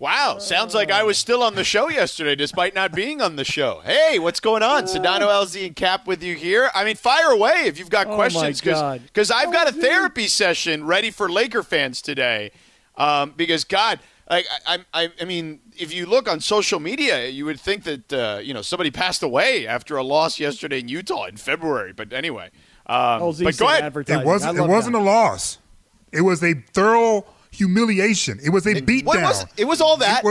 Wow, sounds like I was still on the show yesterday despite not being on the show. Hey, what's going on? Sedano, LZ, and Cap with you here. I mean, fire away if you've got questions because I've got a therapy session ready for Laker fans today because, God, I mean, if you look on social media, you would think that, somebody passed away after a loss yesterday in Utah in February. But anyway, but go ahead. It wasn't a loss. It was a thorough humiliation. It was a beatdown. It was all that.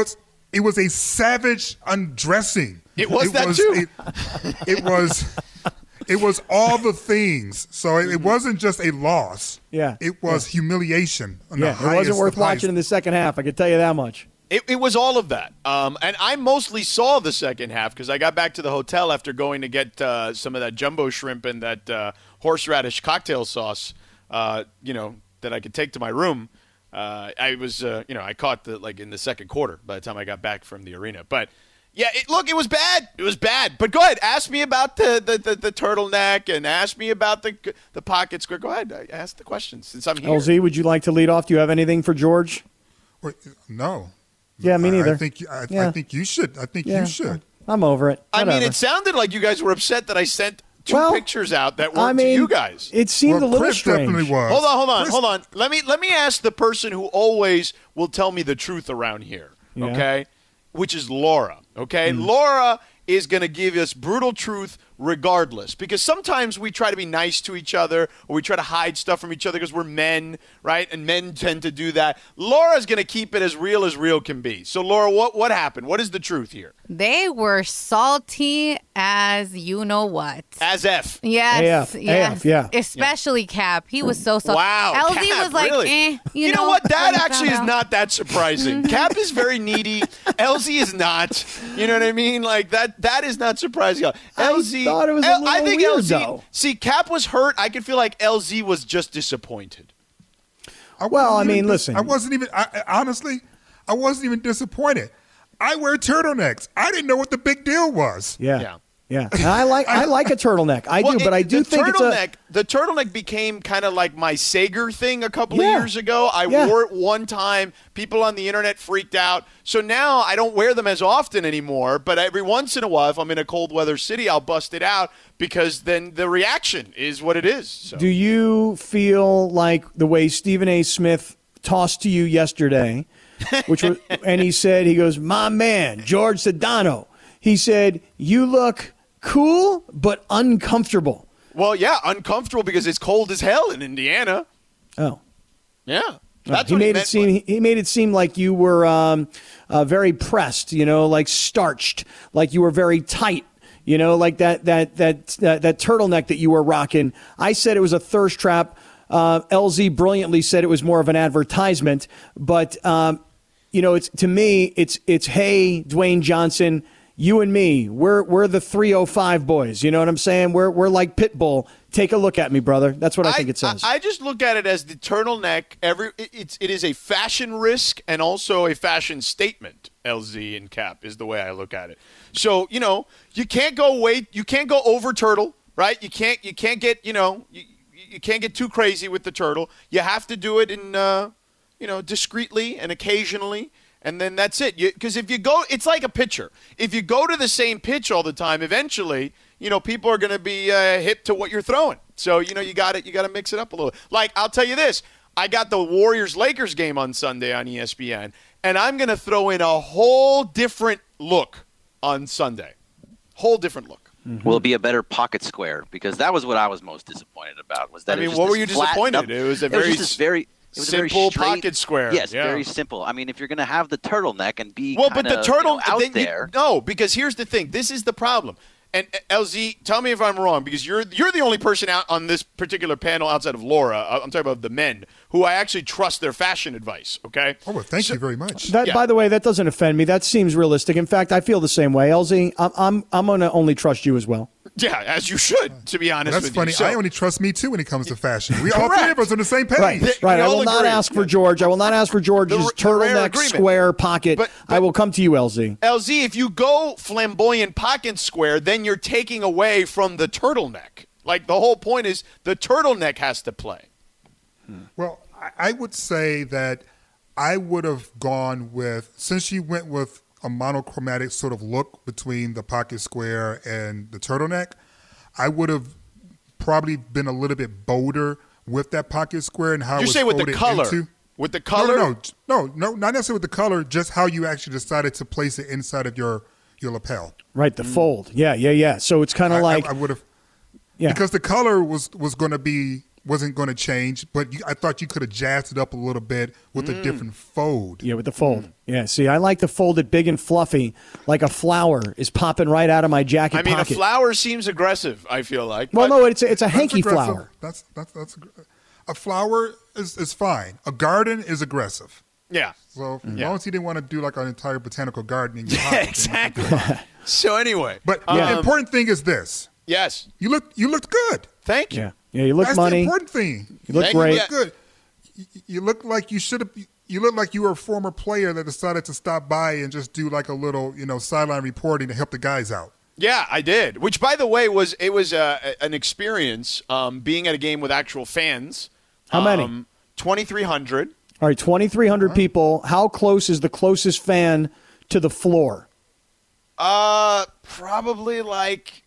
It was a savage undressing. It was that too. It was all the things. So it wasn't just a loss. Yeah. It was humiliation. It wasn't worth watching in the second half. I can tell you that much. It was all of that. And I mostly saw the second half because I got back to the hotel after going to get some of that jumbo shrimp and that horseradish cocktail sauce, that I could take to my room. I caught in the second quarter by the time I got back from the arena. But yeah, it was bad. It was bad. But go ahead, ask me about the turtleneck and ask me about the pocket square. Go ahead, ask the questions since I'm here. LZ, would you like to lead off? Do you have anything for George? Well, no. Yeah, me neither. I think you should. You should. I'm over it. Whatever. I mean, it sounded like you guys were upset that I sent two pictures out that weren't to you guys. It seemed a little strange. Hold on. Let me ask the person who always will tell me the truth around here, okay? Which is Laura, okay? Mm. Laura is going to give us brutal truth regardless because sometimes we try to be nice to each other or we try to hide stuff from each other because we're men, right? And men tend to do that. Laura's going to keep it as real can be. So, Laura, what happened? What is the truth here? They were salty as you-know-what. As F. Yes. AF, yeah. Especially Cap. He was so salty. Wow, LZ Cap, was like, really? You know what? That actually is not that surprising. Cap is very needy. LZ is not. You know what I mean? Like, that is not surprising. LZ, thought it was a I think weird, LZ, though. See, Cap was hurt. I could feel like LZ was just disappointed. Listen. I wasn't even disappointed. I wear turtlenecks. I didn't know what the big deal was. Yeah. And I like a turtleneck. The turtleneck became kind of like my Sager thing a couple of years ago. I wore it one time. People on the internet freaked out. So now I don't wear them as often anymore. But every once in a while, if I'm in a cold weather city, I'll bust it out because then the reaction is what it is. So. Do you feel like the way Stephen A. Smith tossed to you yesterday, and he said, he goes, my man, George Sedano. He said, you look cool but uncomfortable. Well, yeah, uncomfortable because it's cold as hell in Indiana. Oh. Yeah. That's what he meant. He made it seem like you were very pressed, like starched, like you were very tight. Like that turtleneck that you were rocking. I said it was a thirst trap. LZ brilliantly said it was more of an advertisement, but it's to me, it's hey, Dwayne Johnson, you and me, we're the 305 boys. You know what I'm saying? We're like Pitbull. Take a look at me, brother. That's what I think it says. I just look at it as the turtleneck. It is a fashion risk and also a fashion statement. LZ and Cap is the way I look at it. So you can't go you can't go over turtle, right? You can't get You can't get too crazy with the turtle. You have to do it in, discreetly and occasionally, and then that's it. Because if you go, it's like a pitcher. If you go to the same pitch all the time, eventually, people are going to be hip to what you're throwing. So you got it. You got to mix it up a little. Like I'll tell you this: I got the Warriors-Lakers game on Sunday on ESPN, and I'm going to throw in a whole different look on Sunday. Whole different look. Mm-hmm. Will it be a better pocket square? Because that was what I was most disappointed about. Was that? I mean, what were you disappointed? It was a very simple pocket square. Yes, very simple. I mean, if you're going to have the turtleneck and be because here's the thing. This is the problem. And LZ, tell me if I'm wrong, because you're the only person out on this particular panel outside of Laura. I'm talking about the men who I actually trust their fashion advice. Okay. Oh, well, thank you very much. By the way, that doesn't offend me. That seems realistic. In fact, I feel the same way. LZ, I'm gonna only trust you as well. Yeah, as you should, to be honest with you. That's funny. So, I only trust me, too, when it comes to fashion. We all three of us on the same page. Right. I will not ask for George. I will not ask for George's turtleneck square pocket. But I will come to you, LZ. LZ, if you go flamboyant pocket square, then you're taking away from the turtleneck. Like, the whole point is the turtleneck has to play. Well, I would say that I would have gone with, since she went with a monochromatic sort of look between the pocket square and the turtleneck, I would have probably been a little bit bolder with that pocket square and how you say with the color. With the color? No, not necessarily with the color, just how you actually decided to place it inside of your lapel. Right, the fold. Yeah. So it's kind of like I would have, because the color wasn't going to change, but I thought you could have jazzed it up a little bit with a different fold. Yeah, with the fold. Yeah, see, I like the folded big and fluffy, like a flower is popping right out of my jacket pocket. I mean, a flower seems aggressive, I feel like. Well, no, it's a hanky aggressive. Flower. That's a flower is fine. A garden is aggressive. Yeah. So as long as you didn't want to do like an entire botanical garden in your house. Exactly. So anyway. But the important thing is this. Yes. You looked good. Thank you. Yeah, you look that's money. That's the important thing. You look great. You look good. You look like you should have. You look like you were a former player that decided to stop by and just do like a little, sideline reporting to help the guys out. Yeah, I did. Which, by the way, was an experience being at a game with actual fans. How many? 2,300. All right, 2,300 people. How close is the closest fan to the floor? Probably like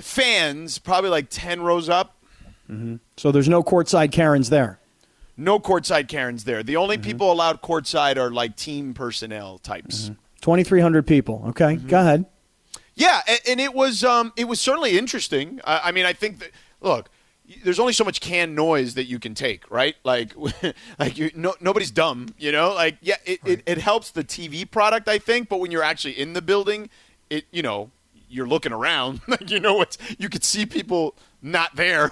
fans. Probably like 10 rows up. Mm-hmm. So there's no courtside Karens there. No courtside Karens there. The only people allowed courtside are like team personnel types. Mm-hmm. 2,300 people. Okay, go ahead. Yeah, and it was certainly interesting. I mean, I think that there's only so much canned noise that you can take, right? Like, nobody's dumb, Like, yeah, it helps the TV product, I think, but when you're actually in the building, you're looking around, you could see people. Not there.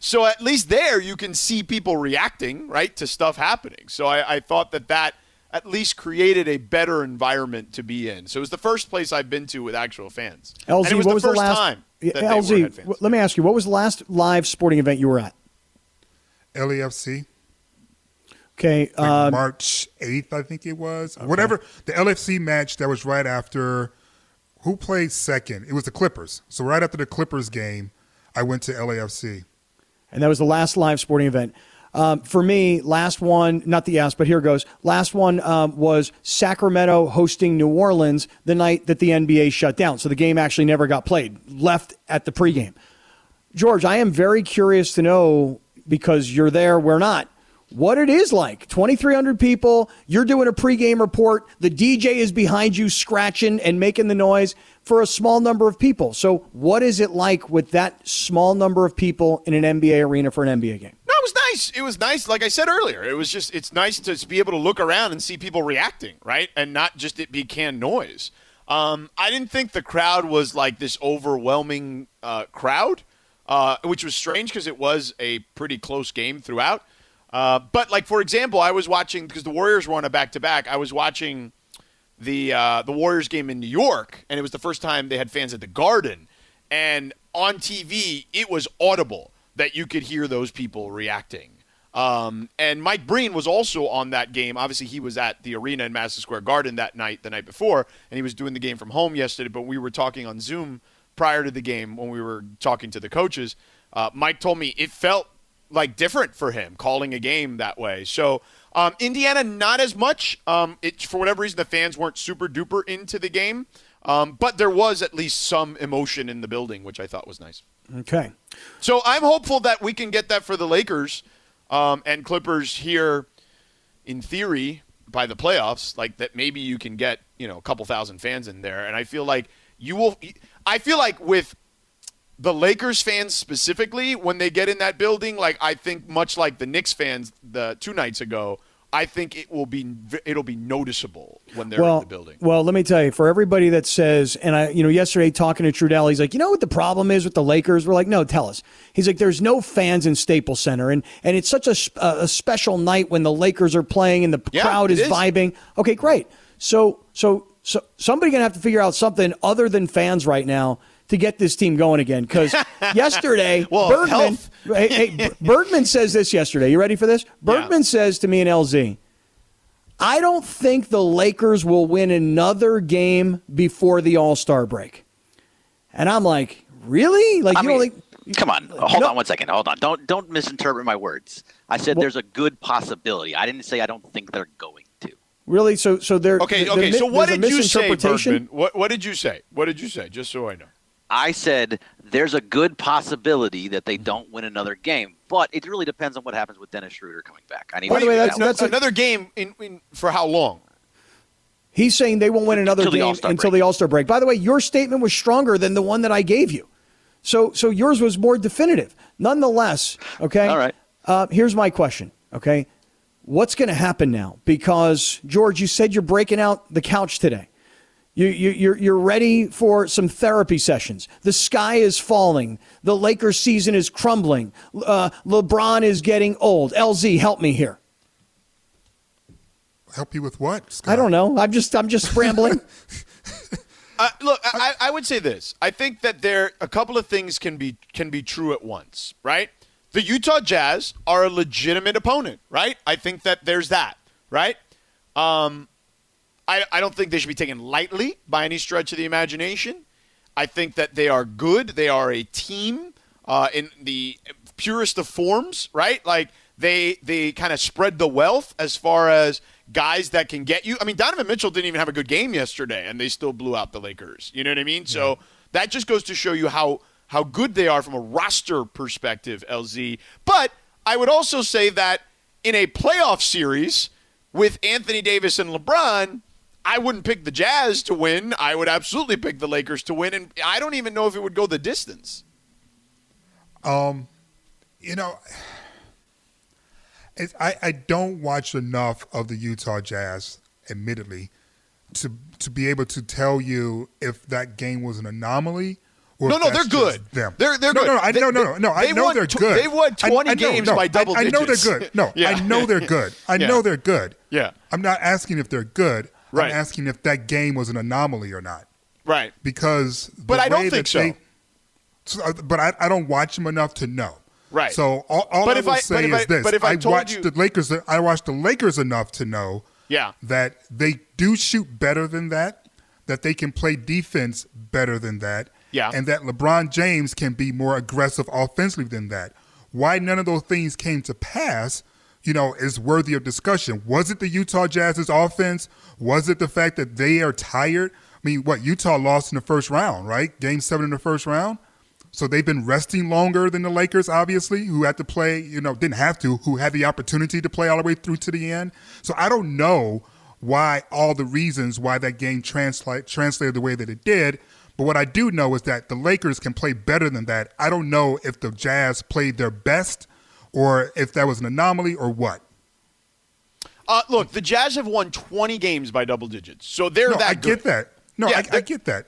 So at least there you can see people reacting, right, to stuff happening. So I thought that at least created a better environment to be in. So it was the first place I've been to with actual fans. LZ, and it was what the first time that LZ, had fans. Let me ask you, what was the last live sporting event you were at? LAFC. Okay. Like March 8th, I think it was. Okay. Whatever. The LFC match that was right after – who played second? It was the Clippers. So right after the Clippers game, I went to LAFC. And that was the last live sporting event. For me, last one, not the ass, but here goes. Last one was Sacramento hosting New Orleans the night that the NBA shut down. So the game actually never got played, left at the pregame. George, I am very curious to know, because you're there, we're not, what it is like. 2,300 people, you're doing a pregame report, the DJ is behind you scratching and making the noise for a small number of people. So what is it like with that small number of people in an NBA arena for an NBA game? No, it was nice. It was nice. Like I said earlier, it's nice to be able to look around and see people reacting, right? And not just it be canned noise. I didn't think the crowd was like this overwhelming crowd, which was strange because it was a pretty close game throughout. But like, for example, I was watching, because the Warriors were on a back-to-back, I was watching the Warriors game in New York, and it was the first time they had fans at the Garden, and on TV it was audible that you could hear those people reacting. And Mike Breen was also on that game. Obviously, he was at the arena in Madison Square Garden the night before, and he was doing the game from home yesterday, but we were talking on Zoom prior to the game when we were talking to the coaches. Mike told me it felt like different for him calling a game that way. So Indiana, not as much. For whatever reason, the fans weren't super duper into the game. But there was at least some emotion in the building, which I thought was nice. Okay. So I'm hopeful that we can get that for the Lakers and Clippers here, in theory, by the playoffs, like that maybe you can get, a couple thousand fans in there. And I feel like with the Lakers fans specifically, when they get in that building, like I think much like the Knicks fans the two nights ago, I think it'll be noticeable when they're in the building. Well, let me tell you, for everybody that says, and I, yesterday talking to Trudell, he's like, you know what the problem is with the Lakers? We're like, no, tell us. He's like, there's no fans in Staples Center, and it's such a special night when the Lakers are playing and the crowd is vibing. Okay, great. So somebody's gonna have to figure out something other than fans right now to get this team going again, because yesterday Bergman, Bergman says this yesterday. You ready for this? Bergman says to me and LZ, I don't think the Lakers will win another game before the All-Star break. And I'm like, really? Like, come on. Hold on one second. Hold on. Don't misinterpret my words. I said there's a good possibility. I didn't say I don't think they're going to. Really? So there. Okay. So what did you say, Bergman? What did you say? What did you say? Just so I know. I said there's a good possibility that they don't win another game, but it really depends on what happens with Dennis Schroeder coming back. By the way, that's another game in for how long? He's saying they won't win another game until the All-Star break. By the way, your statement was stronger than the one that I gave you. So yours was more definitive. Nonetheless, okay? All right. Here's my question, okay? What's going to happen now? Because, George, you said you're breaking out the couch today. You're ready for some therapy sessions. The sky is falling. The Lakers season is crumbling. LeBron is getting old. LZ, help me here. Help you with what, Scott? I don't know. I'm just scrambling. Look, I would say this. I think that there a couple of things can be true at once, right? The Utah Jazz are a legitimate opponent, right? I think that there's that, right? I don't think they should be taken lightly by any stretch of the imagination. I think that they are good. They are a team in the purest of forms, right? Like they kind of spread the wealth as far as guys that can get you. I mean, Donovan Mitchell didn't even have a good game yesterday, and they still blew out the Lakers. You know what I mean? Yeah. So that just goes to show you how good they are from a roster perspective, LZ. But I would also say that in a playoff series with Anthony Davis and LeBron, I wouldn't pick the Jazz to win. I would absolutely pick the Lakers to win, and I don't even know if it would go the distance. I don't watch enough of the Utah Jazz, admittedly, to be able to tell you if that game was an anomaly. No, they're good. They're good. I know they're good. They've won 20 games by double digits. I know they're good. No, I know they're good. I know they're good. Yeah. I'm not asking if they're good. Right. I'm asking if that game was an anomaly or not. Right. Because but I don't think so. But I don't watch them enough to know. Right. So all I would say is this: I watched the Lakers enough to know that they do shoot better than that they can play defense better than that, and that LeBron James can be more aggressive offensively than that. Why none of those things came to pass, is worthy of discussion. Was it the Utah Jazz's offense? Was it the fact that they are tired? I mean, Utah lost in the first round, right? Game 7 in the first round. So they've been resting longer than the Lakers, obviously, who had to play, who had the opportunity to play all the way through to the end. So I don't know all the reasons why that game translated the way that it did. But what I do know is that the Lakers can play better than that. I don't know if the Jazz played their best or if that was an anomaly or what. Look, the Jazz have won 20 games by double digits. So they're that good. I get that. I get that.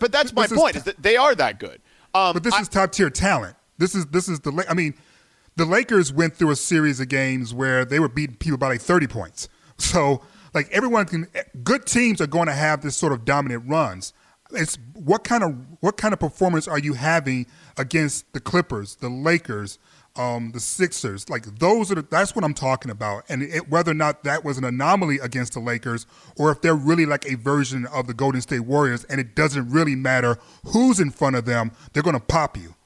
But that's my point. Is that they are that good. But this is top tier talent. This is the. I mean, the Lakers went through a series of games where they were beating people by like 30 points. So good teams are going to have this sort of dominant runs. It's what kind of performance are you having against the Clippers, the Lakers, the Sixers? That's what I'm talking about. And whether or not that was an anomaly against the Lakers, or if they're really like a version of the Golden State Warriors, and it doesn't really matter who's in front of them, they're going to pop you.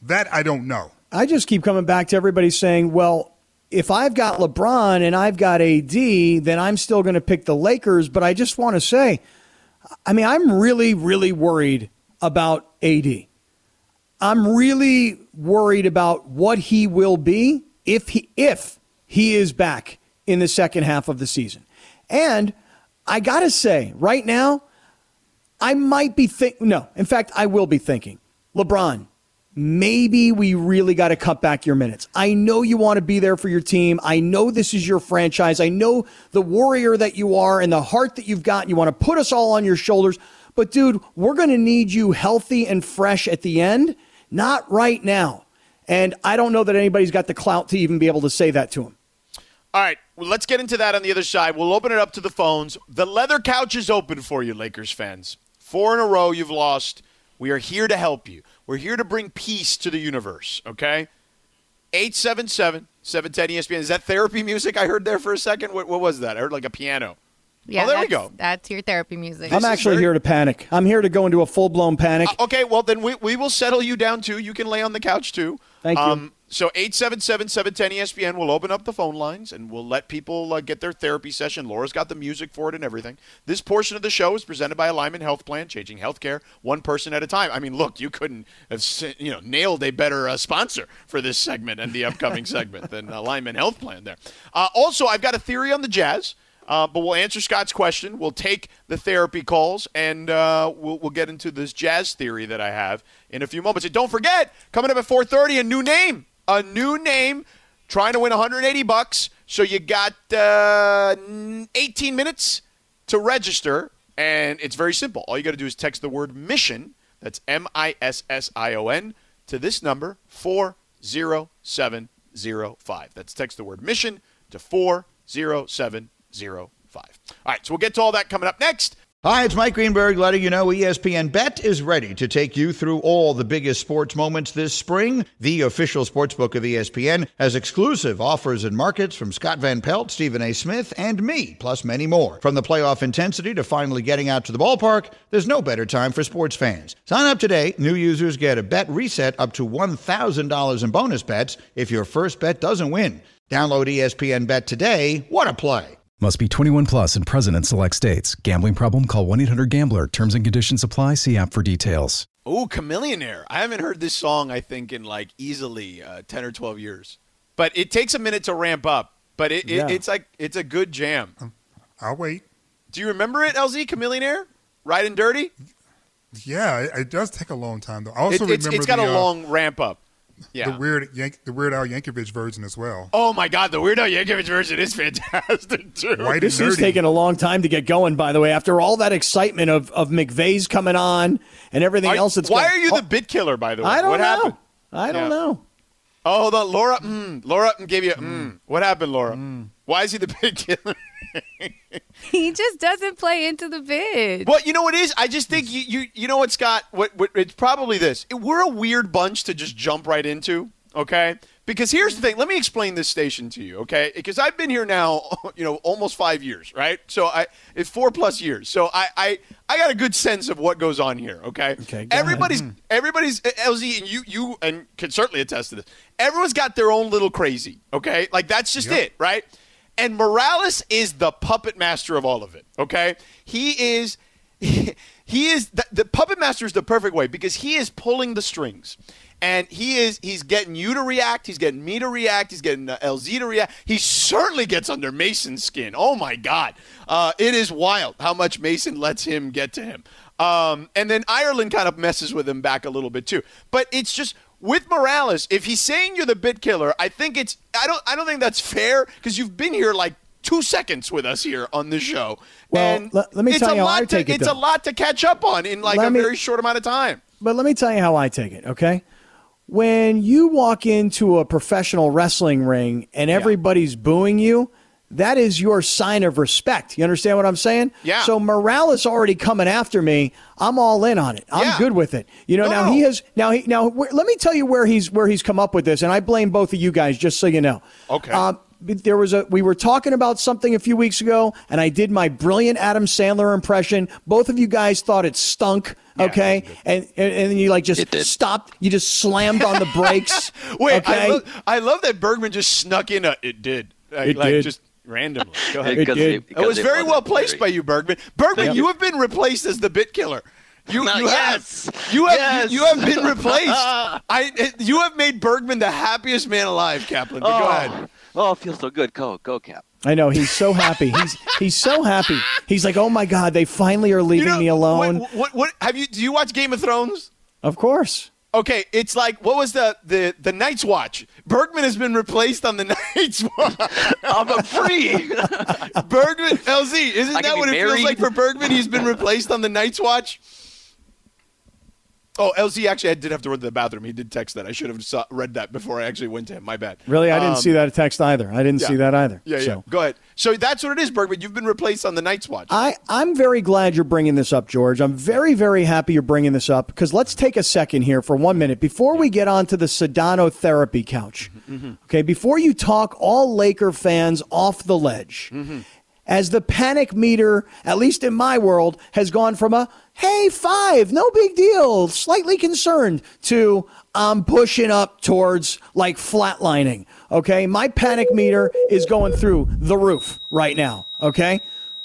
That I don't know. I just keep coming back to everybody saying, well, if I've got LeBron and I've got AD, then I'm still going to pick the Lakers. But I just want to say, I mean, I'm really, really worried about AD. I'm really worried about what he will be if he is back in the second half of the season. And I got to say, right now, I might be thinking, no, in fact, I will be thinking, LeBron, maybe we really got to cut back your minutes. I know you want to be there for your team. I know this is your franchise. I know the warrior that you are and the heart that you've got. You want to put us all on your shoulders. But, dude, we're going to need you healthy and fresh at the end. Not right now. And I don't know that anybody's got the clout to even be able to say that to him. All right. Well, let's get into that on the other side. We'll open it up to the phones. The leather couch is open for you, Lakers fans. 4 in a row you've lost. We are here to help you. We're here to bring peace to the universe, okay? 877-710-ESPN. Is that therapy music I heard there for a second? What was that? I heard like a piano. Yeah, there we go. That's your therapy music. I'm actually here to panic. I'm here to go into a full-blown panic. Okay, well, then we will settle you down, too. You can lay on the couch, too. Thank you. So 877-710-ESPN. We'll open up the phone lines, and we'll let people get their therapy session. Laura's got the music for it and everything. This portion of the show is presented by Alignment Health Plan, changing healthcare one person at a time. I mean, look, you couldn't have nailed a better sponsor for this segment and the upcoming segment than Alignment Health Plan there. Also, I've got a theory on the Jazz. But we'll answer Scott's question. We'll take the therapy calls, and we'll get into this Jazz theory that I have in a few moments. And don't forget, coming up at 4:30, a new name, trying to win $180. So you got 18 minutes to register, and it's very simple. All you got to do is text the word "mission." That's MISSION to this number 40705. That's text the word "mission" to 40705. All right, so we'll get to all that coming up next. Hi, it's Mike Greenberg letting you know ESPN Bet is ready to take you through all the biggest sports moments this spring. The official sportsbook of ESPN has exclusive offers and markets from Scott Van Pelt, Stephen A. Smith, and me, plus many more. From the playoff intensity to finally getting out to the ballpark, there's no better time for sports fans. Sign up today. New users get a bet reset up to $1,000 in bonus bets if your first bet doesn't win. Download ESPN Bet today. What a play. Must be 21 plus and present in select states. Gambling problem? Call 1-800-GAMBLER. Terms and conditions apply. See app for details. Oh, Chamillionaire. I haven't heard this song, I think, in like easily 10 or 12 years. But it takes a minute to ramp up. But it's a good jam. I'll wait. Do you remember it, LZ? Chamillionaire? Riding Dirty? Yeah, it does take a long time, though. I also remember it's got a long ramp up. Yeah. The Weird Al Yankovic version as well. Oh, my God. The Weird Al Yankovic version is fantastic, too. This is taking a long time to get going, by the way, after all that excitement of McVay's coming on and everything else. Why are you the bit killer, by the way? I don't know. Oh, the Laura. Laura gave you What happened, Laura? Why is he the bit killer? He just doesn't play into the bid. Well, you know what it is? I just think you know what, Scott? What it's probably this. We're a weird bunch to just jump right into, okay? Because here's the thing. Let me explain this station to you, okay? Because I've been here now, almost 5 years, right? So it's 4+ years. So I got a good sense of what goes on here, okay? Okay. Everybody's LZ, and you and can certainly attest to this. Everyone's got their own little crazy, okay? Like that's just it, right? And Morales is the puppet master of all of it, okay? He is the puppet master is the perfect way because he is pulling the strings. And he's getting you to react. He's getting me to react. He's getting LZ to react. He certainly gets under Mason's skin. Oh, my God. It is wild how much Mason lets him get to him. And then Ireland kind of messes with him back a little bit, too. But it's just... With Morales, if he's saying you're the bit killer, I don't think that's fair because you've been here like 2 seconds with us here on this show. Well, and let me tell you how I take it. It's a lot to catch up on in like a very short amount of time. But let me tell you how I take it, okay? When you walk into a professional wrestling ring and everybody's booing you, that is your sign of respect. You understand what I'm saying? Yeah. So Morales already coming after me. I'm all in on it. I'm good with it. Now he has. Now let me tell you where he's come up with this, and I blame both of you guys. Just so you know. Okay. We were talking about something a few weeks ago, and I did my brilliant Adam Sandler impression. Both of you guys thought it stunk. Okay, yeah, and then you like just stopped. You just slammed on the brakes. Wait, okay? I love that Bergman just snuck in. It did. It did. Just, randomly. Go ahead. It was very well placed by you, Bergman. You have been replaced as the bit killer. You have been replaced. You have made Bergman the happiest man alive, Kaplan. But go ahead. Oh, it feels so good. Go, Cap. I know. He's so happy. He's so happy. He's like, oh my God, they finally are leaving me alone. What have you? Do you watch Game of Thrones? Of course. Okay, it's like, what was the Night's Watch? Bergman has been replaced on the Night's Watch. I'm free. Bergman, LZ, isn't that what it feels like for Bergman? He's been replaced on the Night's Watch? Oh, LZ, actually, I did have to run to the bathroom. He did text that. I should have read that before I actually went to him. My bad. Really? I didn't see that text either. I didn't see that either. Yeah, so. Go ahead. So that's what it is, Bergman. You've been replaced on the Night's Watch. I'm very glad you're bringing this up, George. I'm very, very happy you're bringing this up because let's take a second here for 1 minute before we get on to the Sedano therapy couch. Mm-hmm. Okay, before you talk all Laker fans off the ledge. Mm-hmm. as the panic meter, at least in my world, has gone from a, hey, five, no big deal, slightly concerned, to I'm pushing up towards like flatlining, okay? My panic meter is going through the roof right now, okay?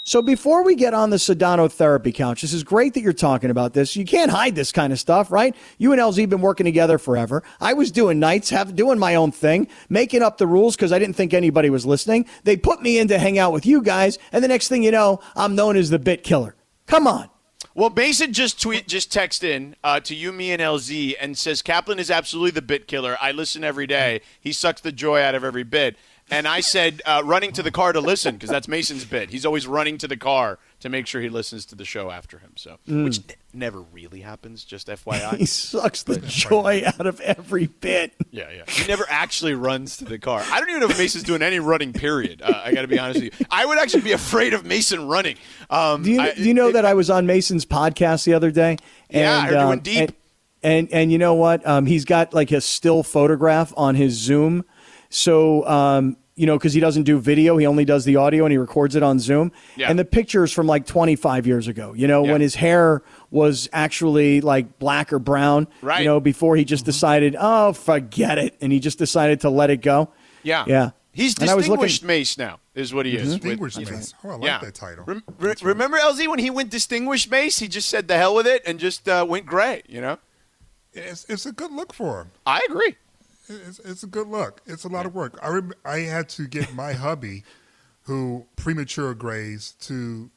So before we get on the Sedano therapy couch, this is great that you're talking about this. You can't hide this kind of stuff, right? You and LZ have been working together forever. I was doing nights, doing my own thing, making up the rules because I didn't think anybody was listening. They put me in to hang out with you guys, and the next thing you know, I'm known as the bit killer. Come on. Well, Mason just texted in to you, me, and LZ and says, Kaplan is absolutely the bit killer. I listen every day. He sucks the joy out of every bit. And I said, running to the car to listen, because that's Mason's bit. He's always running to the car to make sure he listens to the show after him. So, which never really happens, just FYI. He sucks the joy out of every bit. Yeah, yeah. He never actually runs to the car. I don't even know if Mason's doing any running, period. I got to be honest with you. I would actually be afraid of Mason running. Do you know that I was on Mason's podcast the other day? And, yeah, I heard you went deep. And you know what? He's got like a still photograph on his Zoom. So, you know, because he doesn't do video, he only does the audio and he records it on Zoom. Yeah. And the picture is from like 25 years ago, you know, when his hair was actually like black or brown, right, you know, before he just decided, oh, forget it. And he just decided to let it go. Yeah. Yeah. He's Distinguished Mace now is what he is. Distinguished Mace. Oh, I like that title. Remember, LZ, when he went Distinguished Mace, he just said the hell with it and just went gray, you know? It's a good look for him. I agree. It's a good look. It's a lot of work. I had to get my hubby, who premature grays, to,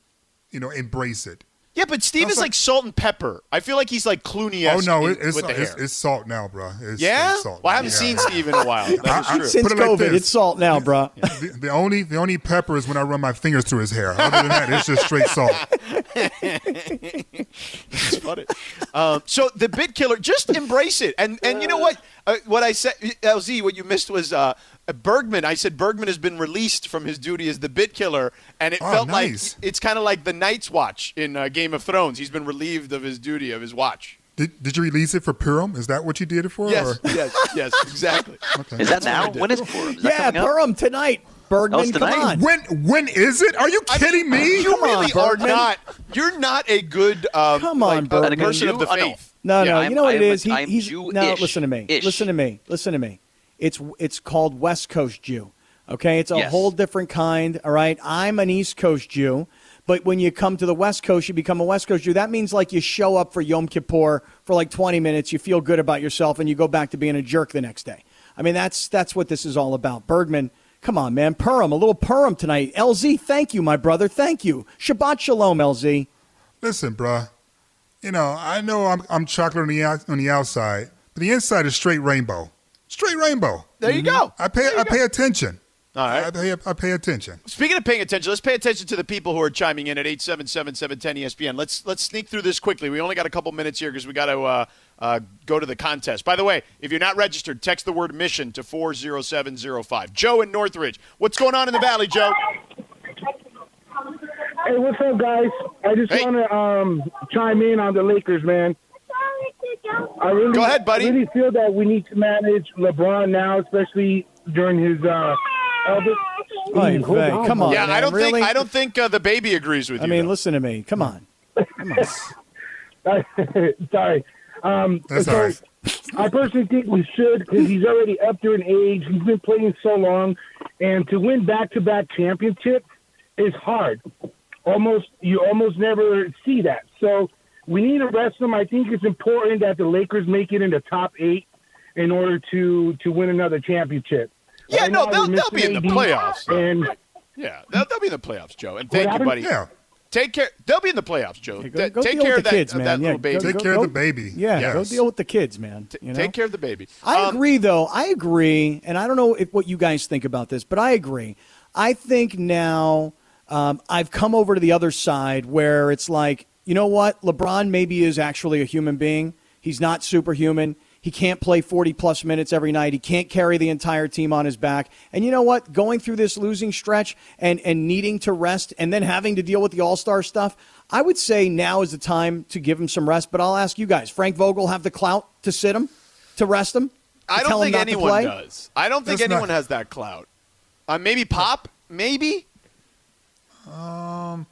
you know, embrace it. Yeah, but Steve is like salt and pepper. I feel like he's like Clooney-esque. Oh no, it's salt now, bro. It's salt. Well, I haven't seen Steve in a while. That's true. Since COVID, like it's salt now, bro. The only pepper is when I run my fingers through his hair. Other than that, it's just straight salt. That's funny. So the bit killer, just embrace it. And you know what? What I said, LZ, what you missed was Bergman. I said Bergman has been released from his duty as the bit killer, and it felt nice. Like it's kind of like the Night's Watch in Game of Thrones. He's been relieved of his duty of his watch. Did you release it for Purim? Is that what you did it for? Yes, or? yes, exactly. Okay. Is that now? When is Purim? Is Purim tonight. Bergman, come on. When is it? Are you kidding me? You really are not. You're not a good person of the faith. No. You know what it is? He's Jew-ish. No. Listen to me. It's called West Coast Jew. Okay, it's a whole different kind. All right, I'm an East Coast Jew, but when you come to the West Coast, you become a West Coast Jew. That means like you show up for Yom Kippur for like 20 minutes, you feel good about yourself, and you go back to being a jerk the next day. I mean, that's what this is all about. Bergman. Come on, man. Purim, a little Purim tonight. LZ, thank you, my brother. Thank you. Shabbat shalom, LZ. Listen, bruh. You know, I know I'm chocolate on the outside, but the inside is straight rainbow. Straight rainbow. There you go. I pay attention. All right. I pay attention. Speaking of paying attention, let's pay attention to the people who are chiming in at 877-710-ESPN. Let's sneak through this quickly. We only got a couple minutes here because we got to go to the contest. By the way, if you're not registered, text the word mission to 40705. Joe in Northridge. What's going on in the Valley, Joe? Hey, what's up, guys? I just want to chime in on the Lakers, man. Go ahead, buddy. I really feel that we need to manage LeBron now, especially during his – come on! Yeah, man. I don't think the baby agrees with you. I mean, listen to me. Come on. Sorry. That's all right. I personally think we should because he's already up there in age. He's been playing so long, and to win back-to-back championships is hard. You almost never see that. So we need to rest him. I think it's important that the Lakers make it in the top 8 in order to win another championship. Yeah, right no, they'll be in the playoffs. And yeah, they'll be in the playoffs, Joe. And thank you, buddy. Yeah. Take care. They'll be in the playoffs, Joe. Yeah, go take care of that, kids, man. That little baby. Take care of the baby. Yeah, yes. Go deal with the kids, man. You know? Take care of the baby. I agree, though. And I don't know what you guys think about this, but I agree. I think now I've come over to the other side where it's like, you know what? LeBron maybe is actually a human being. He's not superhuman. He can't play 40-plus minutes every night. He can't carry the entire team on his back. And you know what? Going through this losing stretch and needing to rest and then having to deal with the All-Star stuff, I would say now is the time to give him some rest. But I'll ask you guys, Frank Vogel have the clout to sit him, to rest him? I don't think anyone does. I don't think anyone has that clout. Maybe Pop? Maybe? I'm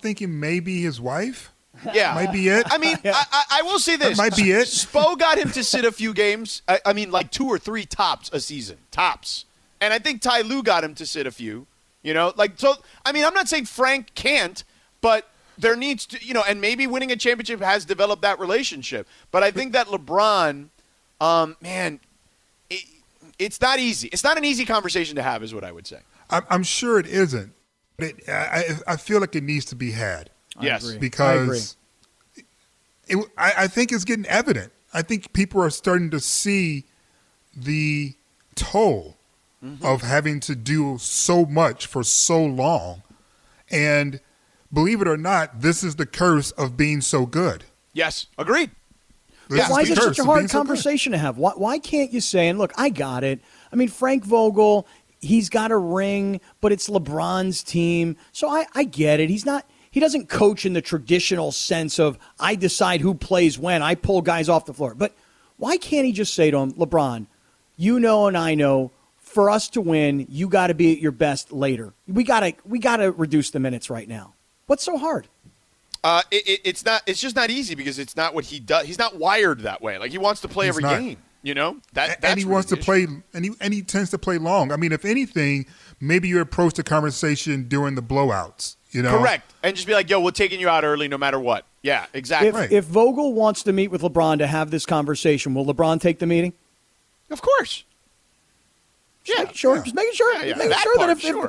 thinking maybe his wife. Yeah. Might be it. I mean, I will say this. That might be it. Spo got him to sit a few games. I mean, like 2 or 3 tops a season. Tops. And I think Ty Lue got him to sit a few. You know, like, so, I mean, I'm not saying Frank can't, but there needs to, you know, and maybe winning a championship has developed that relationship. But I think that LeBron, man, it's not easy. It's not an easy conversation to have is what I would say. I'm sure it isn't. But I feel like it needs to be had. Yes, because I think it's getting evident. I think people are starting to see the toll of having to do so much for so long. And believe it or not, this is the curse of being so good. Yes, agreed. Yeah. Why is it such a hard conversation to have? Why can't you say, and look, I got it. I mean, Frank Vogel, he's got a ring, but it's LeBron's team. So I get it. He's not... He doesn't coach in the traditional sense of I decide who plays when, I pull guys off the floor. But why can't he just say to him, LeBron, you know and I know, for us to win, you got to be at your best later. We gotta reduce the minutes right now. What's so hard? It's not. It's just not easy because it's not what he does. He's not wired that way. Like he wants to play every game. You know that's and he wants to play, and he tends to play long. I mean, if anything, maybe you approach the conversation during the blowouts. You know? Correct. And just be like, yo, we're taking you out early no matter what. Yeah, exactly. If Vogel wants to meet with LeBron to have this conversation, will LeBron take the meeting? Of course. Just making sure. Who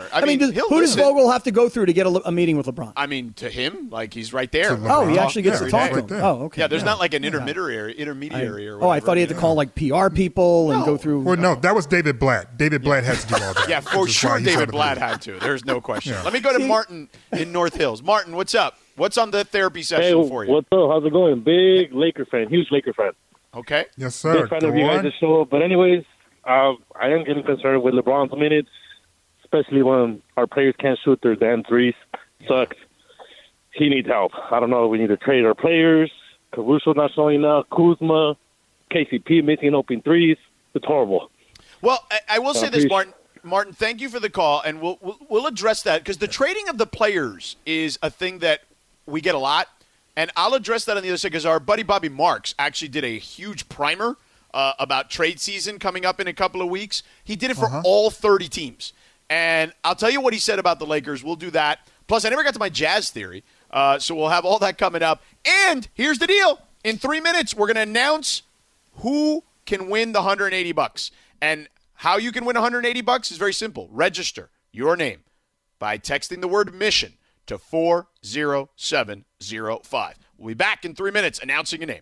does Vogel have to go through to get a meeting with LeBron? I mean, to him, like he's right there. Oh, he actually gets to talk to him. Right okay. Yeah, there's not like an intermediary or whatever. Oh, I thought he had to call like PR people and go through. Well, no, that was David Blatt. David Blatt had to do all that. Yeah, for sure David Blatt had to. There's no question. Let me go to Martin in North Hills. Martin, what's up? What's on the therapy session for you? What's up? How's it going? Big Laker fan. Huge Laker fan. Okay. Yes, sir. Big fan of you guys to show up. But anyways, I am getting concerned with LeBron's minutes, especially when our players can't shoot their damn threes. Sucks. He needs help. I don't know. We need to trade our players. Caruso not showing up. Kuzma, KCP missing open threes. It's horrible. Well, I will say this, Martin. Martin, thank you for the call, and we'll address that because the trading of the players is a thing that we get a lot, and I'll address that on the other side because our buddy Bobby Marks actually did a huge primer about trade season coming up in a couple of weeks. He did it for all 30 teams. And I'll tell you what he said about the Lakers. We'll do that. Plus, I never got to my Jazz theory, so we'll have all that coming up. And here's the deal. In 3 minutes, we're going to announce who can win the $180. And how you can win $180 is very simple. Register your name by texting the word MISSION to 40705. We'll be back in 3 minutes announcing your name.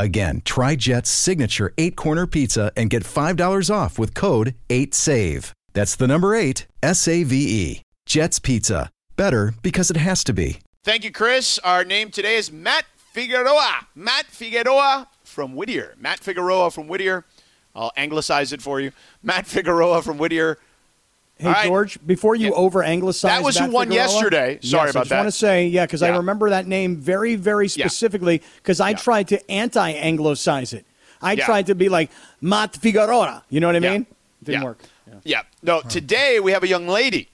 Again, try Jet's signature 8-corner pizza and get $5 off with code 8SAVE. That's the number 8, S-A-V-E. Jet's Pizza. Better because it has to be. Thank you, Chris. Our name today is Matt Figueroa. Matt Figueroa from Whittier. Matt Figueroa from Whittier. I'll anglicize it for you. Matt Figueroa from Whittier. Hey, right. George, before you over-anglicize that was Matt who won Figueroa, yesterday. Sorry about that. I just want to say, because I remember that name very, very specifically because I tried to anti-anglicize it. I tried to be like, Matt Figueroa. You know what I mean? It didn't work. Yeah. No, today we have a young lady.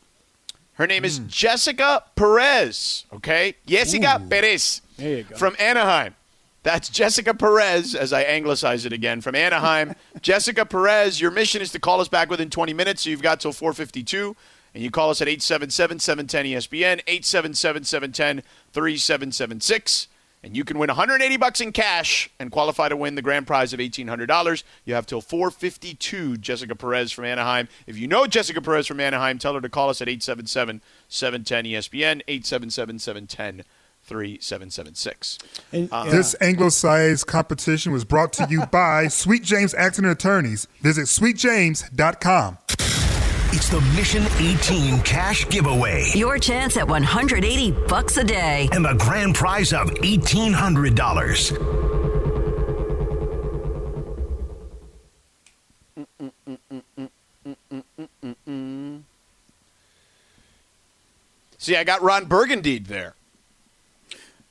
Her name is Jessica Perez, okay? Jessica Perez. There you go. From Anaheim. That's Jessica Perez, as I anglicize it again, from Anaheim. Jessica Perez, your mission is to call us back within 20 minutes, so you've got till 4:52, and you call us at 877-710-ESPN, 877-710-3776, and you can win $180 in cash and qualify to win the grand prize of $1,800. You have till 4:52, Jessica Perez from Anaheim. If you know Jessica Perez from Anaheim, tell her to call us at 877-710-ESPN, 877-710-3776. 3776. This anglicized competition was brought to you by Sweet James Accident Attorneys. Visit sweetjames.com. It's the Mission 18 Cash Giveaway. Your chance at $180 a day. And the grand prize of $1,800. See, I got Ron Burgundy'd there.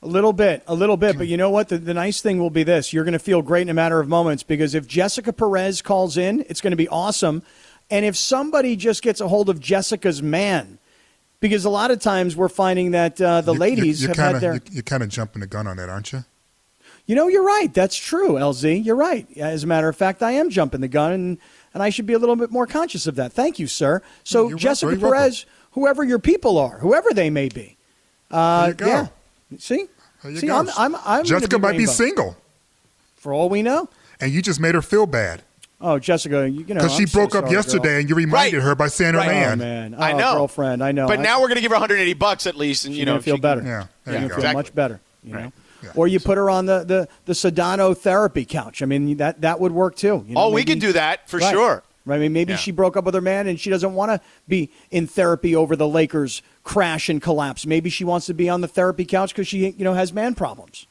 A little bit. But you know what? The nice thing will be this. You're going to feel great in a matter of moments, because if Jessica Perez calls in, it's going to be awesome. And if somebody just gets a hold of Jessica's man, because a lot of times we're finding that the ladies have had their... You're kind of jumping the gun on that, aren't you? You know, you're right. That's true, LZ. You're right. As a matter of fact, I am jumping the gun, and I should be a little bit more conscious of that. Thank you, sir. So you're Jessica Perez, whoever your people are, whoever they may be. There you go. Yeah. See? There you go. I'm Jessica might be single. For all we know. And you just made her feel bad. Oh, Jessica, you know. Because she broke up yesterday, girl. And you reminded her by saying her man. Oh, man. I know. Girlfriend, I know. But now we're going to give her $180 at least. And, you know, feel better. Yeah. You're going to feel much better. You know? Yeah. Or you put her on the Sedano therapy couch. I mean, that would work too. You know, we could do that for sure. Right. I mean, maybe she broke up with her man and she doesn't want to be in therapy over the Lakers crash and collapse. Maybe she wants to be on the therapy couch because she has man problems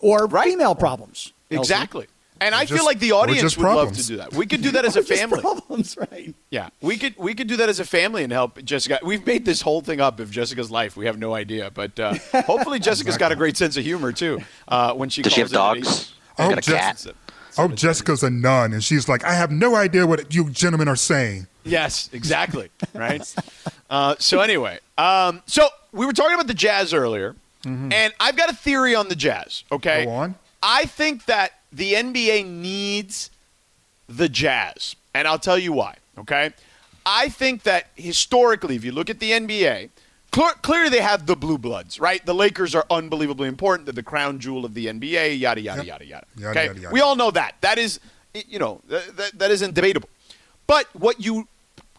or female problems. Exactly. And I feel like the audience would love to do that. We could do that as a family. Problems, right? Yeah, we could do that as a family and help Jessica. We've made this whole thing up of Jessica's life. We have no idea, but hopefully Jessica's got a great sense of humor too. When she does, she have dogs? I got a cat. Oh, Jessica's a nun, and she's like, I have no idea what you gentlemen are saying. Yes, exactly. Right. So anyway, so we were talking about the Jazz earlier, and I've got a theory on the Jazz. Okay, go on. I think that the NBA needs the Jazz, and I'll tell you why, okay? I think that historically, if you look at the NBA, clearly they have the blue bloods, right? The Lakers are unbelievably important. They're the crown jewel of the NBA, yada, yada, yada, yada. Okay? Yada, yada. We all know that. That is, that isn't debatable. But what you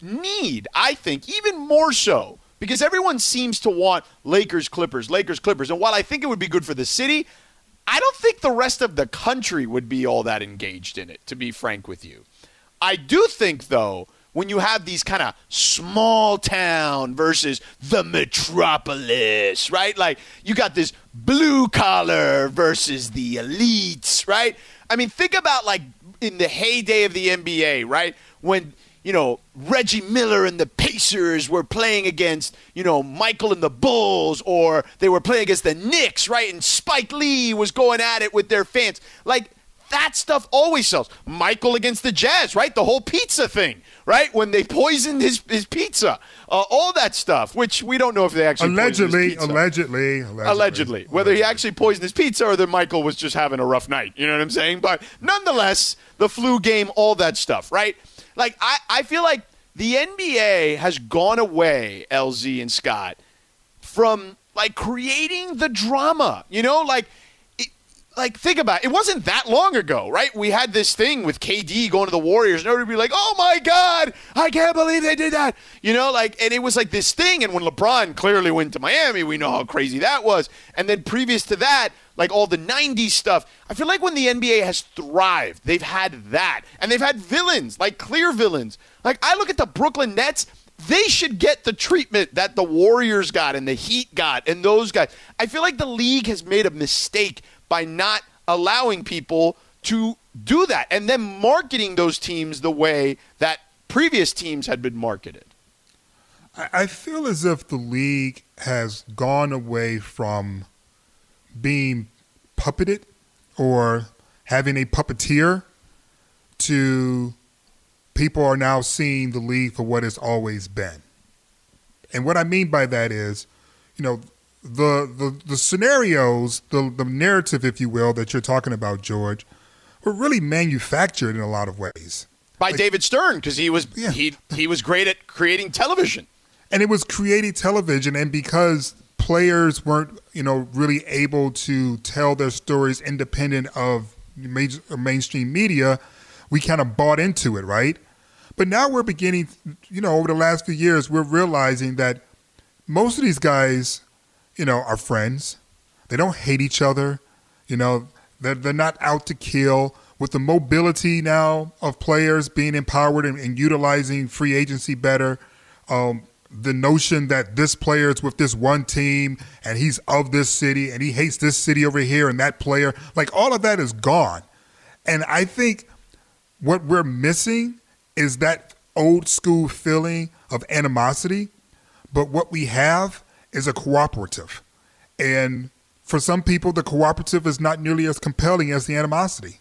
need, I think, even more so, because everyone seems to want Lakers, Clippers. And while I think it would be good for the city, I don't think the rest of the country would be all that engaged in it, to be frank with you. I do think, though, when you have these kind of small town versus the metropolis, right? Like, you got this blue collar versus the elites, right? I mean, think about, like, in the heyday of the NBA, right? When, Reggie Miller and the Pacers were playing against, Michael and the Bulls, or they were playing against the Knicks, right? And Spike Lee was going at it with their fans. Like, that stuff always sells. Michael against the Jazz, right? The whole pizza thing, right? When they poisoned his pizza. All that stuff, which we don't know if they actually poisoned his pizza. Allegedly. Whether he actually poisoned his pizza or that Michael was just having a rough night. You know what I'm saying? But nonetheless, the flu game, all that stuff, right? Like, I feel like the NBA has gone away, LZ and Scott, from, like, creating the drama. Think about it. It wasn't that long ago, right? We had this thing with KD going to the Warriors, and everybody would be like, oh, my God, I can't believe they did that. And it was like this thing. And when LeBron clearly went to Miami, we know how crazy that was. And then previous to that, like all the 90s stuff. I feel like when the NBA has thrived, they've had that. And they've had villains, like clear villains. Like, I look at the Brooklyn Nets. They should get the treatment that the Warriors got and the Heat got and those guys. I feel like the league has made a mistake by not allowing people to do that and then marketing those teams the way that previous teams had been marketed. I feel as if the league has gone away from being puppeted or having a puppeteer to people are now seeing the league for what it's always been. And what I mean by that is, the scenarios, the narrative, if you will, that you're talking about, George, were really manufactured in a lot of ways. By David Stern, because he was he was great at creating television. And it was creating television, and because players weren't, really able to tell their stories independent of mainstream media, we kind of bought into it, right? But now we're beginning, over the last few years, we're realizing that most of these guys, are friends. They don't hate each other. They're not out to kill. With the mobility now of players being empowered and utilizing free agency better, the notion that this player is with this one team and he's of this city and he hates this city over here and that player, like all of that is gone. And I think what we're missing is that old school feeling of animosity, But what we have is a cooperative. And for some people, the cooperative is not nearly as compelling as the animosity.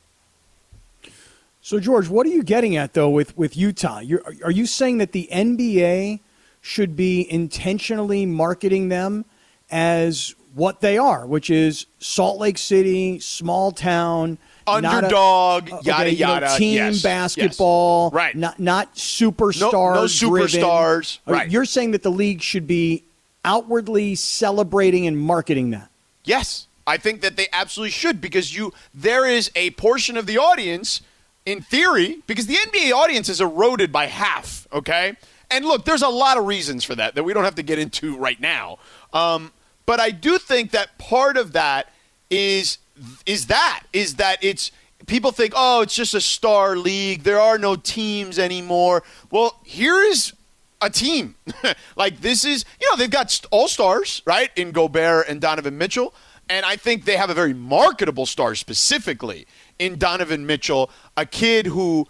So, George, what are you getting at, though, with Utah? Are you saying that the NBA should be intentionally marketing them as what they are, which is Salt Lake City, small town, underdog, yada, yada, team basketball, yes. Right? Not superstar, no superstars. Driven. Right? You're saying that the league should be outwardly celebrating and marketing that. Yes, I think that they absolutely should, because there is a portion of the audience. In theory, because the NBA audience is eroded by half, okay? And look, there's a lot of reasons for that we don't have to get into right now. But I do think that part of that is that it's people think, oh, it's just a star league. There are no teams anymore. Well, here is a team. Like this is, they've got all-stars, right, in Gobert and Donovan Mitchell. And I think they have a very marketable star specifically in Donovan Mitchell, a kid who,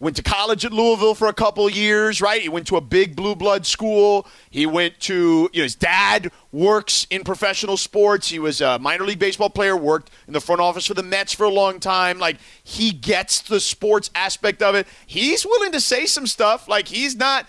went to college at Louisville for a couple years, right? He went to a big blue blood school. He went to, his dad works in professional sports. He was a minor league baseball player, worked in the front office for the Mets for a long time. Like, he gets the sports aspect of it. He's willing to say some stuff. Like, he's not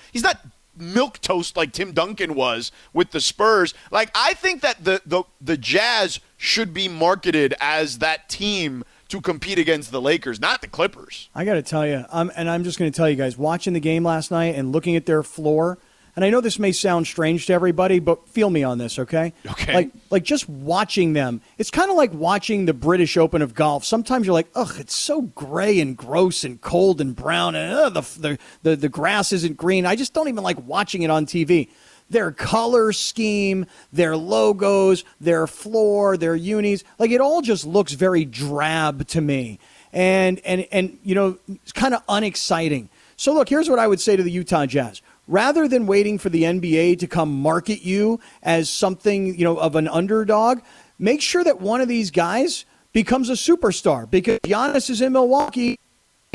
milquetoast like Tim Duncan was with the Spurs. Like, I think that the Jazz should be marketed as that team to compete against the Lakers, not the Clippers. I got to tell you, and I'm just going to tell you guys, watching the game last night and looking at their floor, and I know this may sound strange to everybody, but feel me on this, okay? Okay. Like just watching them, it's kind of like watching the British Open of golf. Sometimes you're like, ugh, it's so gray and gross and cold and brown, and the grass isn't green. I just don't even like watching it on TV. Their color scheme, their logos, their floor, their unis, like it all just looks very drab to me. And it's kind of unexciting. So look, here's what I would say to the Utah Jazz. Rather than waiting for the NBA to come market you as something, of an underdog, make sure that one of these guys becomes a superstar, because Giannis is in Milwaukee.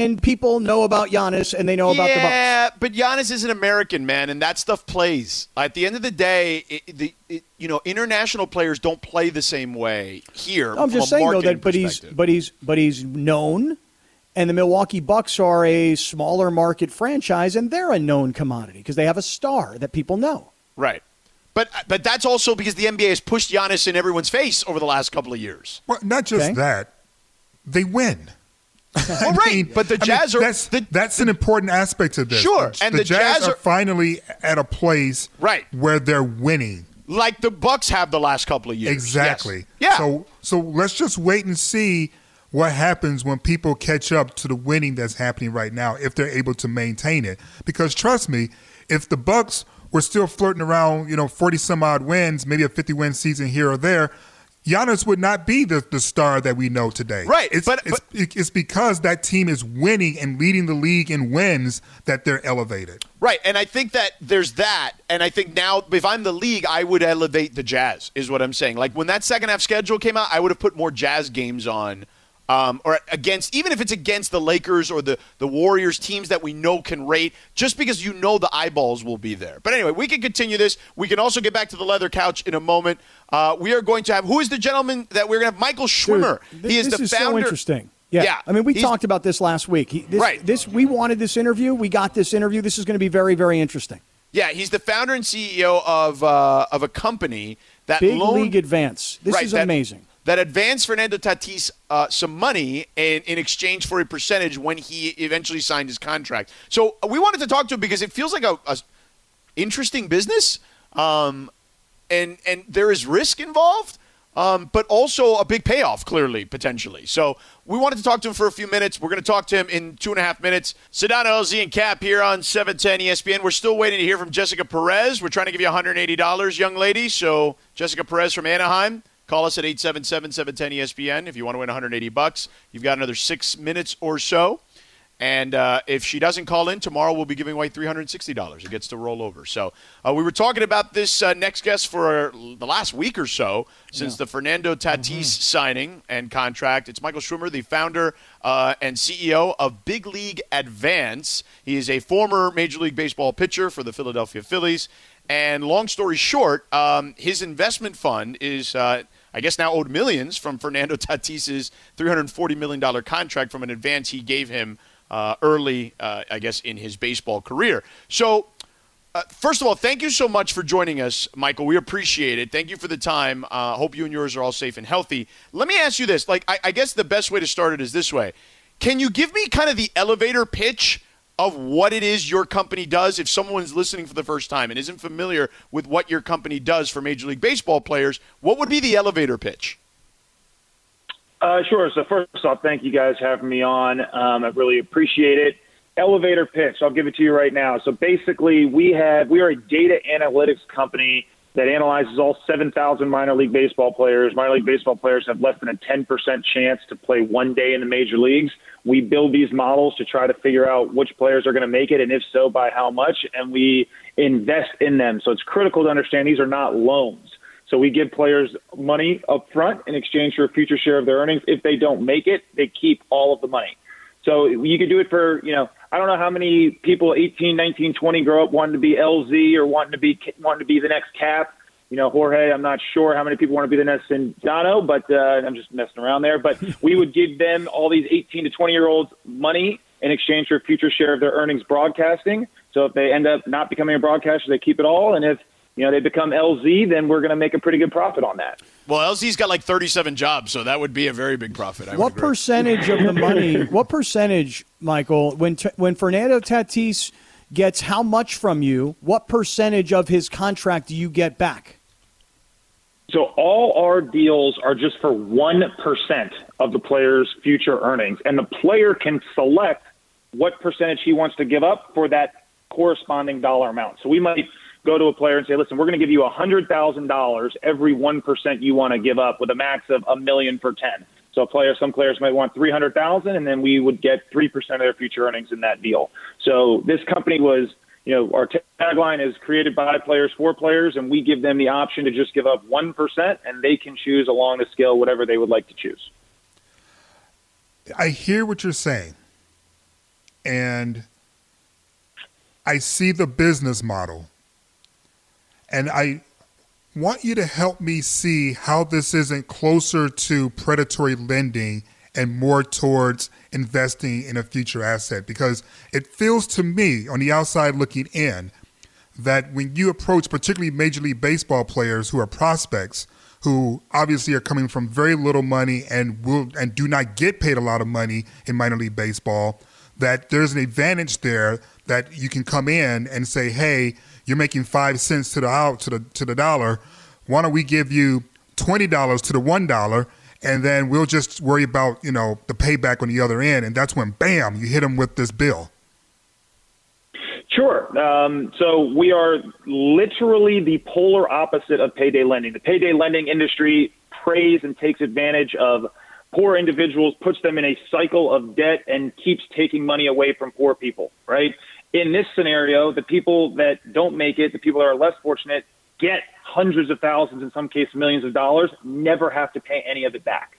And people know about Giannis, and they know about the Bucks. Yeah, but Giannis is an American, man, and that stuff plays. At the end of the day, international players don't play the same way here. I'm just saying, though, that but he's known, and the Milwaukee Bucks are a smaller market franchise, and they're a known commodity because they have a star that people know. Right. But that's also because the NBA has pushed Giannis in everyone's face over the last couple of years. Well, not just that, they win. Well, right, but the Jazz are... That's an important aspect of this. Sure. And the Jazz are finally at a place where they're winning. Like the Bucks have the last couple of years. Exactly. Yes. Yeah. So let's just wait and see what happens when people catch up to the winning that's happening right now, if they're able to maintain it. Because trust me, if the Bucks were still flirting around, 40-some-odd wins, maybe a 50-win season here or there... Giannis would not be the star that we know today. Right. It's because that team is winning and leading the league in wins that they're elevated. Right. And I think that there's that. And I think now, if I'm the league, I would elevate the Jazz, is what I'm saying. Like, when that second half schedule came out, I would have put more Jazz games on. Or against, even if it's against the Lakers or the Warriors, teams that we know can rate, just because the eyeballs will be there. But anyway, we can continue this. We can also get back to the leather couch in a moment. We are going to have, who is the gentleman that we're going to have? Michael Schwimer. Dude, he is the founder. This is so interesting. Yeah. I mean, we talked about this last week. We wanted this interview. We got this interview. This is going to be very, very interesting. Yeah, he's the founder and CEO of a company that Big League Advance. This is amazing. That advanced Fernando Tatis some money in exchange for a percentage when he eventually signed his contract. So we wanted to talk to him because it feels like a interesting business, and there is risk involved, but also a big payoff, clearly, potentially. So we wanted to talk to him for a few minutes. We're going to talk to him in 2.5 minutes. Sedano, LZ, and Cap here on 710 ESPN. We're still waiting to hear from Jessica Perez. We're trying to give you $180, young lady. So Jessica Perez from Anaheim. Call us at 877-710-ESPN if you want to win $180. You've got another 6 minutes or so. And if she doesn't call in, tomorrow we'll be giving away $360. It gets to roll over. So we were talking about this next guest for the last week or so since the Fernando Tatis signing and contract. It's Michael Schwimer, the founder and CEO of Big League Advance. He is a former Major League Baseball pitcher for the Philadelphia Phillies. And long story short, his investment fund is, I guess, now owed millions from Fernando Tatis's $340 million contract from an advance he gave him early, I guess, in his baseball career. So, first of all, thank you so much for joining us, Michael. We appreciate it. Thank you for the time. Hope you and yours are all safe and healthy. Let me ask you this. Like, I guess the best way to start it is this way. Can you give me kind of the elevator pitch of what it is your company does if someone's listening for the first time and isn't familiar with what your company does for Major League Baseball players? What would be the elevator pitch? Sure. So first off, thank you guys for having me on. I really appreciate it. Elevator pitch, I'll give it to you right now. So basically, we are a data analytics company that analyzes all 7,000 minor league baseball players. Minor league baseball players have less than a 10% chance to play one day in the major leagues. We build these models to try to figure out which players are going to make it, and if so, by how much, and we invest in them. So it's critical to understand these are not loans. So we give players money up front in exchange for a future share of their earnings. If they don't make it, they keep all of the money. So you could do it for, I don't know how many people 18, 19, 20 grow up wanting to be LZ or wanting to be the next Cap. Jorge, I'm not sure how many people want to be the next Sedano, but I'm just messing around there. But we would give them all these 18 to 20-year-olds money in exchange for a future share of their earnings broadcasting. So if they end up not becoming a broadcaster, they keep it all. And if they become LZ, then we're going to make a pretty good profit on that. Well, LZ's got like 37 jobs, so that would be a very big profit. What percentage, Michael, when Fernando Tatis gets how much from you, what percentage of his contract do you get back? So all our deals are just for 1% of the player's future earnings, and the player can select what percentage he wants to give up for that corresponding dollar amount. So we might go to a player and say, listen, we're going to give you $100,000 every 1% you want to give up with a max of $1 million per 10. So some players might want $300,000, and then we would get 3% of their future earnings in that deal. So this company was, our tagline is created by players for players, and we give them the option to just give up 1%, and they can choose along the scale whatever they would like to choose. I hear what you're saying, and I see the business model. And I want you to help me see how this isn't closer to predatory lending and more towards investing in a future asset. Because it feels to me, on the outside looking in, that when you approach particularly Major League Baseball players who are prospects, who obviously are coming from very little money and do not get paid a lot of money in minor league baseball, that there's an advantage there that you can come in and say, hey, you're making 5 cents to the dollar. Why don't we give you $20 to the $1, and then we'll just worry about the payback on the other end. And that's when, bam, you hit them with this bill. Sure. So we are literally the polar opposite of payday lending. The payday lending industry preys and takes advantage of poor individuals, puts them in a cycle of debt, and keeps taking money away from poor people. Right. In this scenario, the people that don't make it, the people that are less fortunate, get hundreds of thousands, in some cases millions of dollars, never have to pay any of it back,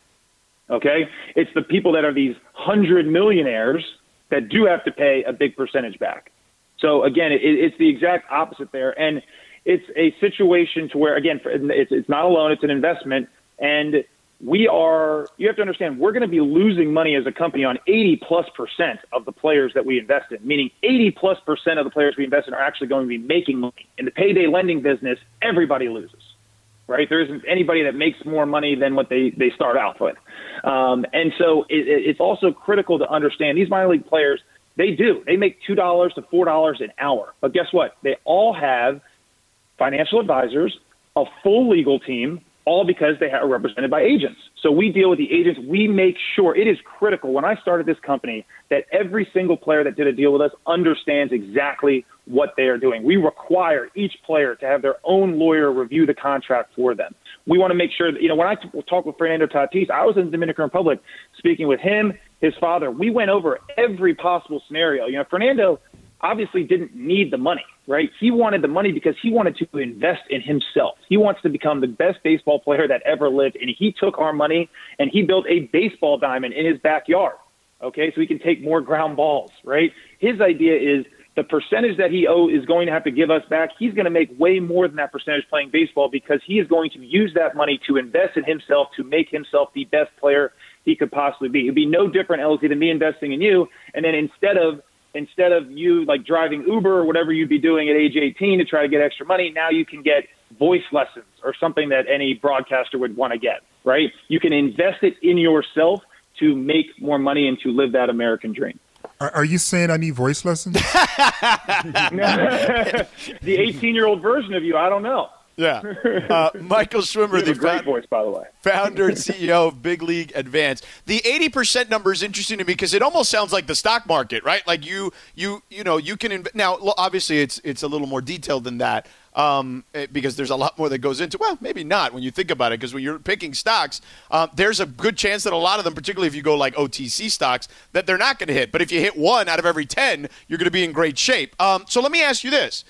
okay? It's the people that are these 100 millionaires that do have to pay a big percentage back. So, again, it's the exact opposite there. And it's a situation to where, again, it's not a loan, it's an investment. And you have to understand, we're going to be losing money as a company on 80+% of the players that we invest in, meaning 80+% of the players we invest in are actually going to be making money. In the payday lending business, everybody loses, right? There isn't anybody that makes more money than what they start out with. And so it's also critical to understand these minor league players, they make $2 to $4 an hour. But guess what? They all have financial advisors, a full legal team, all because they are represented by agents. So we deal with the agents. We make sure it is critical when I started this company that every single player that did a deal with us understands exactly what they are doing. We require each player to have their own lawyer review the contract for them. We want to make sure that, when I talk with Fernando Tatis, I was in the Dominican Republic speaking with him, his father. We went over every possible scenario. Fernando obviously didn't need the money, right? He wanted the money because he wanted to invest in himself. He wants to become the best baseball player that ever lived, and he took our money, and he built a baseball diamond in his backyard, okay, so he can take more ground balls, right? His idea is The percentage that he is going to have to give us back, he's going to make way more than that percentage playing baseball, because he is going to use that money to invest in himself, to make himself the best player he could possibly be. It'd be no different, LZ, than me investing in you. And then instead of you like driving Uber or whatever you'd be doing at age 18 to try to get extra money, now you can get voice lessons or something that any broadcaster would want to get, right? You can invest it in yourself to make more money and to live that American dream. Are you saying I need voice lessons? The 18-year-old version of you, I don't know. Yeah. Michael Schwimer, the great voice, by the way. Founder and CEO of Big League Advance. The 80% number is interesting to me because it almost sounds like the stock market, right? Like you can now, obviously, it's a little more detailed than that. Because there's a lot more that goes into, well, maybe not when you think about it, because when you're picking stocks, there's a good chance that a lot of them, particularly if you go like OTC stocks, that they're not going to hit. But if you hit one out of every 10, you're going to be in great shape. So let me ask you this.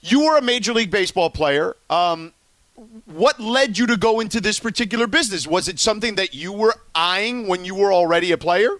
You were a Major League Baseball player. What led you to go into this particular business? Was it something that you were eyeing when you were already a player?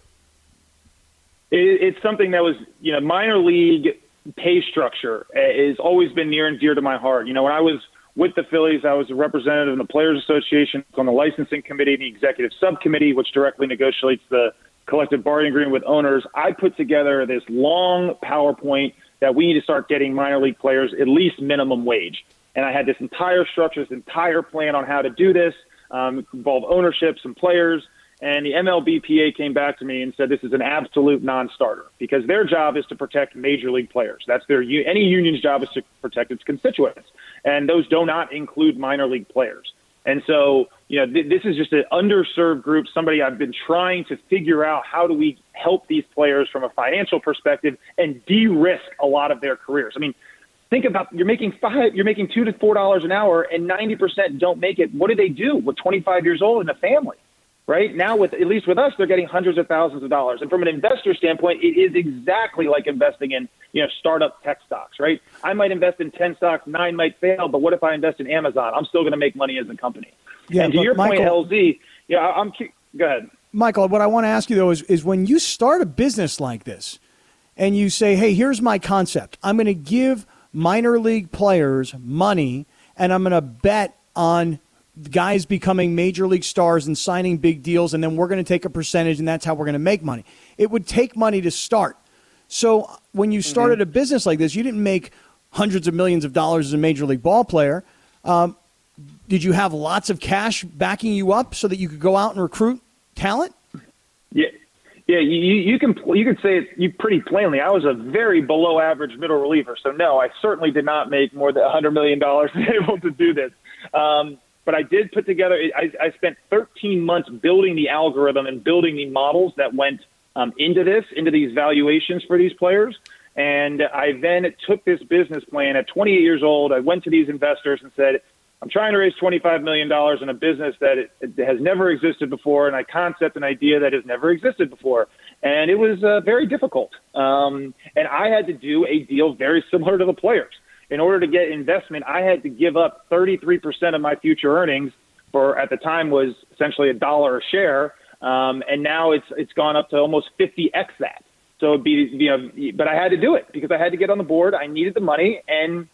It's something that was, minor league pay structure has always been near and dear to my heart. When I was with the Phillies, I was a representative in the Players Association, on the licensing committee, and the executive subcommittee, which directly negotiates the collective bargaining agreement with owners. I put together this long PowerPoint that we need to start getting minor league players at least minimum wage. And I had this entire structure, this entire plan on how to do this, involve ownership, some players. And the MLBPA came back to me and said this is an absolute non-starter because their job is to protect major league players. That's any union's job is to protect its constituents, and those do not include minor league players. And so, this is just an underserved group, somebody I've been trying to figure out how do we help these players from a financial perspective and de-risk a lot of their careers. I mean, think about you're making $2 to $4 an hour and 90% don't make it. What do they do with 25 years old and a family? Right now, at least with us, they're getting hundreds of thousands of dollars. And from an investor standpoint, it is exactly like investing in, startup tech stocks, right? I might invest in 10 stocks, 9 might fail, but what if I invest in Amazon? I'm still going to make money as a company. Yeah, and to your point, LZ, go ahead. Michael, what I want to ask you, though, is when you start a business like this and you say, hey, here's my concept. I'm going to give minor league players money and I'm going to bet on guys becoming major league stars and signing big deals, and then we're going to take a percentage, and that's how we're going to make money. It would take money to start. So when you started a business like this, you didn't make hundreds of millions of dollars as a major league ball player. Did you have lots of cash backing you up so that you could go out and recruit talent? Yeah. Yeah, you could say it pretty plainly. I was a very below average middle reliever, so no, I certainly did not make more than $100 million to be able to do this. But I did put together – I spent 13 months building the algorithm and building the models that went into these valuations for these players. And I then took this business plan at 28 years old. I went to these investors and said, I'm trying to raise $25 million in a business that it has never existed before, and I concept an idea that has never existed before. And it was very difficult. And I had to do a deal very similar to the players. In order to get investment, I had to give up 33% of my future earnings for, at the time, was essentially $1 a share. And now it's gone up to almost 50x that. So it'd be, but I had to do it because I had to get on the board. I needed the money. And,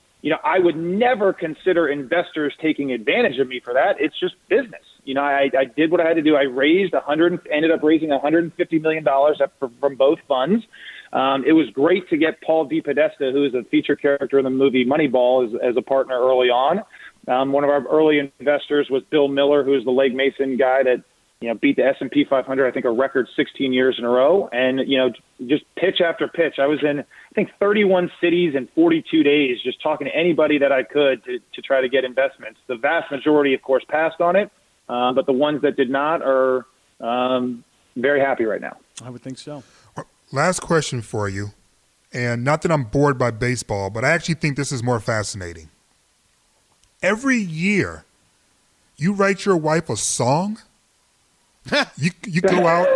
I would never consider investors taking advantage of me for that. It's just business. I did what I had to do. I ended up raising $150 million from both funds. It was great to get Paul DePodesta, who is a feature character in the movie Moneyball, as a partner early on. One of our early investors was Bill Miller, who is the Legg Mason guy that beat the S&P 500, I think, a record 16 years in a row. And, just pitch after pitch. I was in, I think, 31 cities in 42 days just talking to anybody that I could to try to get investments. The vast majority, of course, passed on it. But the ones that did not are very happy right now. I would think so. Last question for you, and not that I'm bored by baseball, but I actually think this is more fascinating. Every year, you write your wife a song. You go out,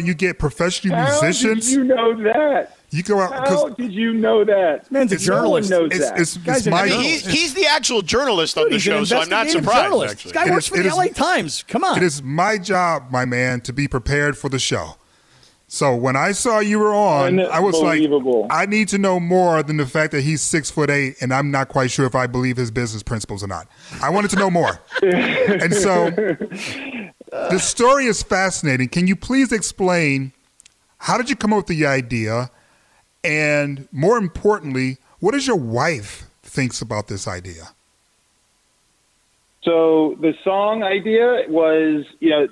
and you get professional musicians. How did you know that? You go out. How did you know that? Man's a journalist. No one knows that. It's Michael. He's the actual journalist on the show, so I'm not surprised. Actually. This guy works for the LA Times. Come on. It is my job, my man, to be prepared for the show. So when I saw you were on, I was like, I need to know more than the fact that he's 6'8", and I'm not quite sure if I believe his business principles or not. I wanted to know more. And so the story is fascinating. Can you please explain, how did you come up with the idea? And more importantly, what does your wife think about this idea? So the song idea was, you know,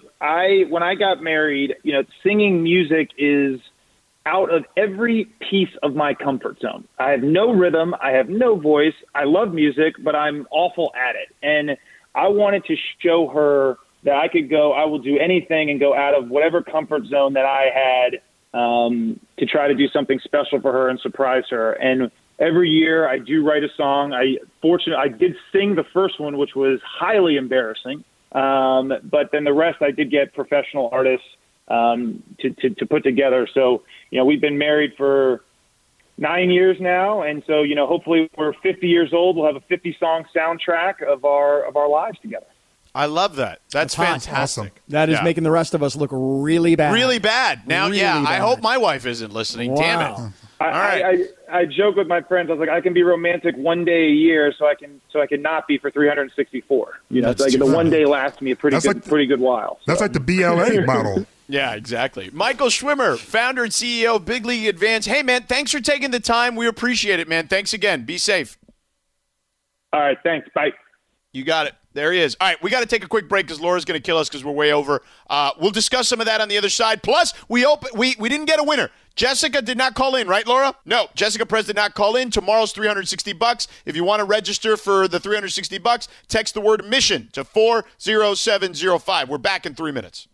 when I got married, you know, singing music is out of every piece of my comfort zone. I have no rhythm. I have no voice. I love music, but I'm awful at it. And I wanted to show her that I will do anything and go out of whatever comfort zone that I had to try to do something special for her and surprise her. And every year I do write a song. I did sing the first one, which was highly embarrassing. But then the rest I did get professional artists to put together. So, you know, we've been married for 9 years now. And so, you know, hopefully we're 50 years old. We'll have a 50-song soundtrack of our lives together. I love that. That's fantastic. Awesome. That is making the rest of us look really bad. Really bad. Now, really bad. I hope my wife isn't listening. Wow. Damn it. I joke with my friends. I was like, I can be romantic one day a year, so I can not be for 364. You know, that's like the one day lasts me a pretty good while. So. That's like the BLA model. Yeah, exactly. Michael Schwimer, founder and CEO of Big League Advance. Hey, man, thanks for taking the time. We appreciate it, man. Thanks again. Be safe. All right, thanks. Bye. You got it. There he is. All right, we got to take a quick break because Laura's going to kill us because we're way over. We'll discuss some of that on the other side. Plus, we didn't get a winner. Jessica did not call in, right, Laura? No, Jessica Perez did not call in. Tomorrow's $360. If you want to register for the $360, text the word mission to 40705. We're back in 3 minutes.